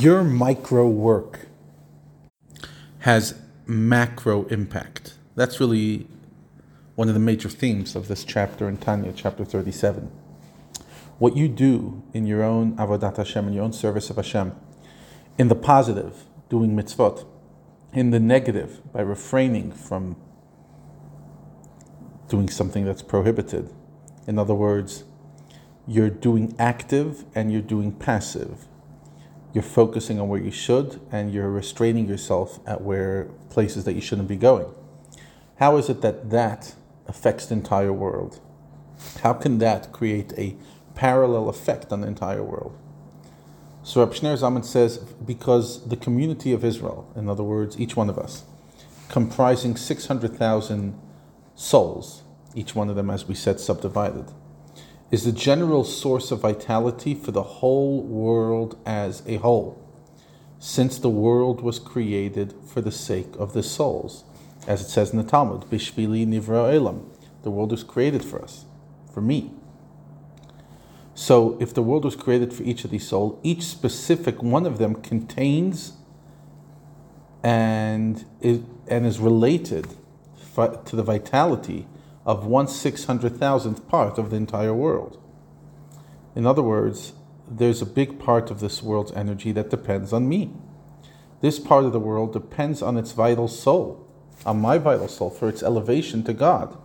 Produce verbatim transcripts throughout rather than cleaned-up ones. your micro work has macro impact. That's really one of the major themes of this chapter in Tanya, chapter thirty-seven. What you do in your own avodat Hashem, in your own service of Hashem, in the positive, doing mitzvot, in the negative, by refraining from doing something that's prohibited. In other words, you're doing active and you're doing passive. You're focusing on where you should and you're restraining yourself at where places that you shouldn't be going. How is it that that affects the entire world? How can that create a parallel effect on the entire world? So Rav Shneur Zalman says, because the community of Israel, in other words, each one of us, comprising six hundred thousand souls, each one of them, as we said, subdivided, is the general source of vitality for the whole world as a whole, since the world was created for the sake of the souls. As it says in the Talmud, Bishvili Nivra Elam, the world was created for us, for me. So if the world was created for each of these souls, each specific one of them contains and is, and is related to the vitality of one six hundred thousandth part of the entire world. In other words, there's a big part of this world's energy that depends on me. This part of the world depends on its vital soul, on my vital soul, for its elevation to God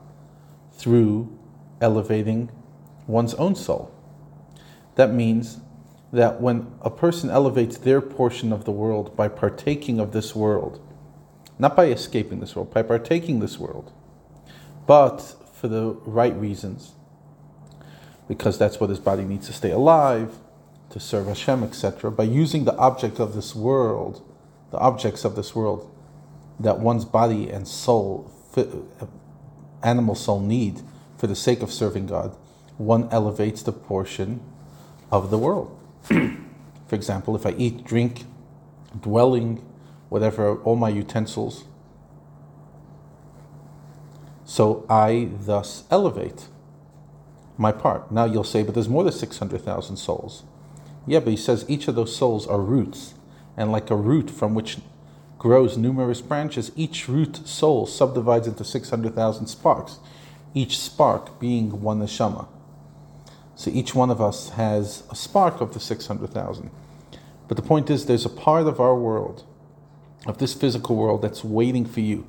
through elevating one's own soul. That means that when a person elevates their portion of the world by partaking of this world, not by escaping this world, by partaking this world, but for the right reasons, because that's what his body needs to stay alive, to serve Hashem, et cetera. By using the object of this world, the objects of this world that one's body and soul, animal soul, need for the sake of serving God, one elevates the portion of the world. For example, if I eat, drink, dwelling, whatever, all my utensils, so I thus elevate my part. Now you'll say, but there's more than six hundred thousand souls. Yeah, but he says each of those souls are roots. And like a root from which grows numerous branches, each root soul subdivides into six hundred thousand sparks, each spark being one neshama. So each one of us has a spark of the six hundred thousand. But the point is, there's a part of our world, of this physical world, that's waiting for you.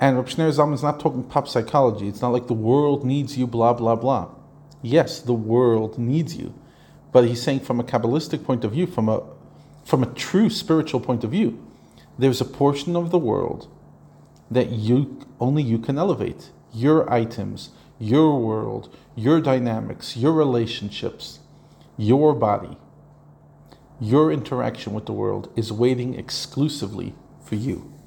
And Rav Shneur Zalman is not talking pop psychology. It's not like the world needs you, blah, blah, blah. Yes, the world needs you. But he's saying from a Kabbalistic point of view, from a from a true spiritual point of view, there's a portion of the world that you only you can elevate. Your items, your world, your dynamics, your relationships, your body, your interaction with the world is waiting exclusively for you.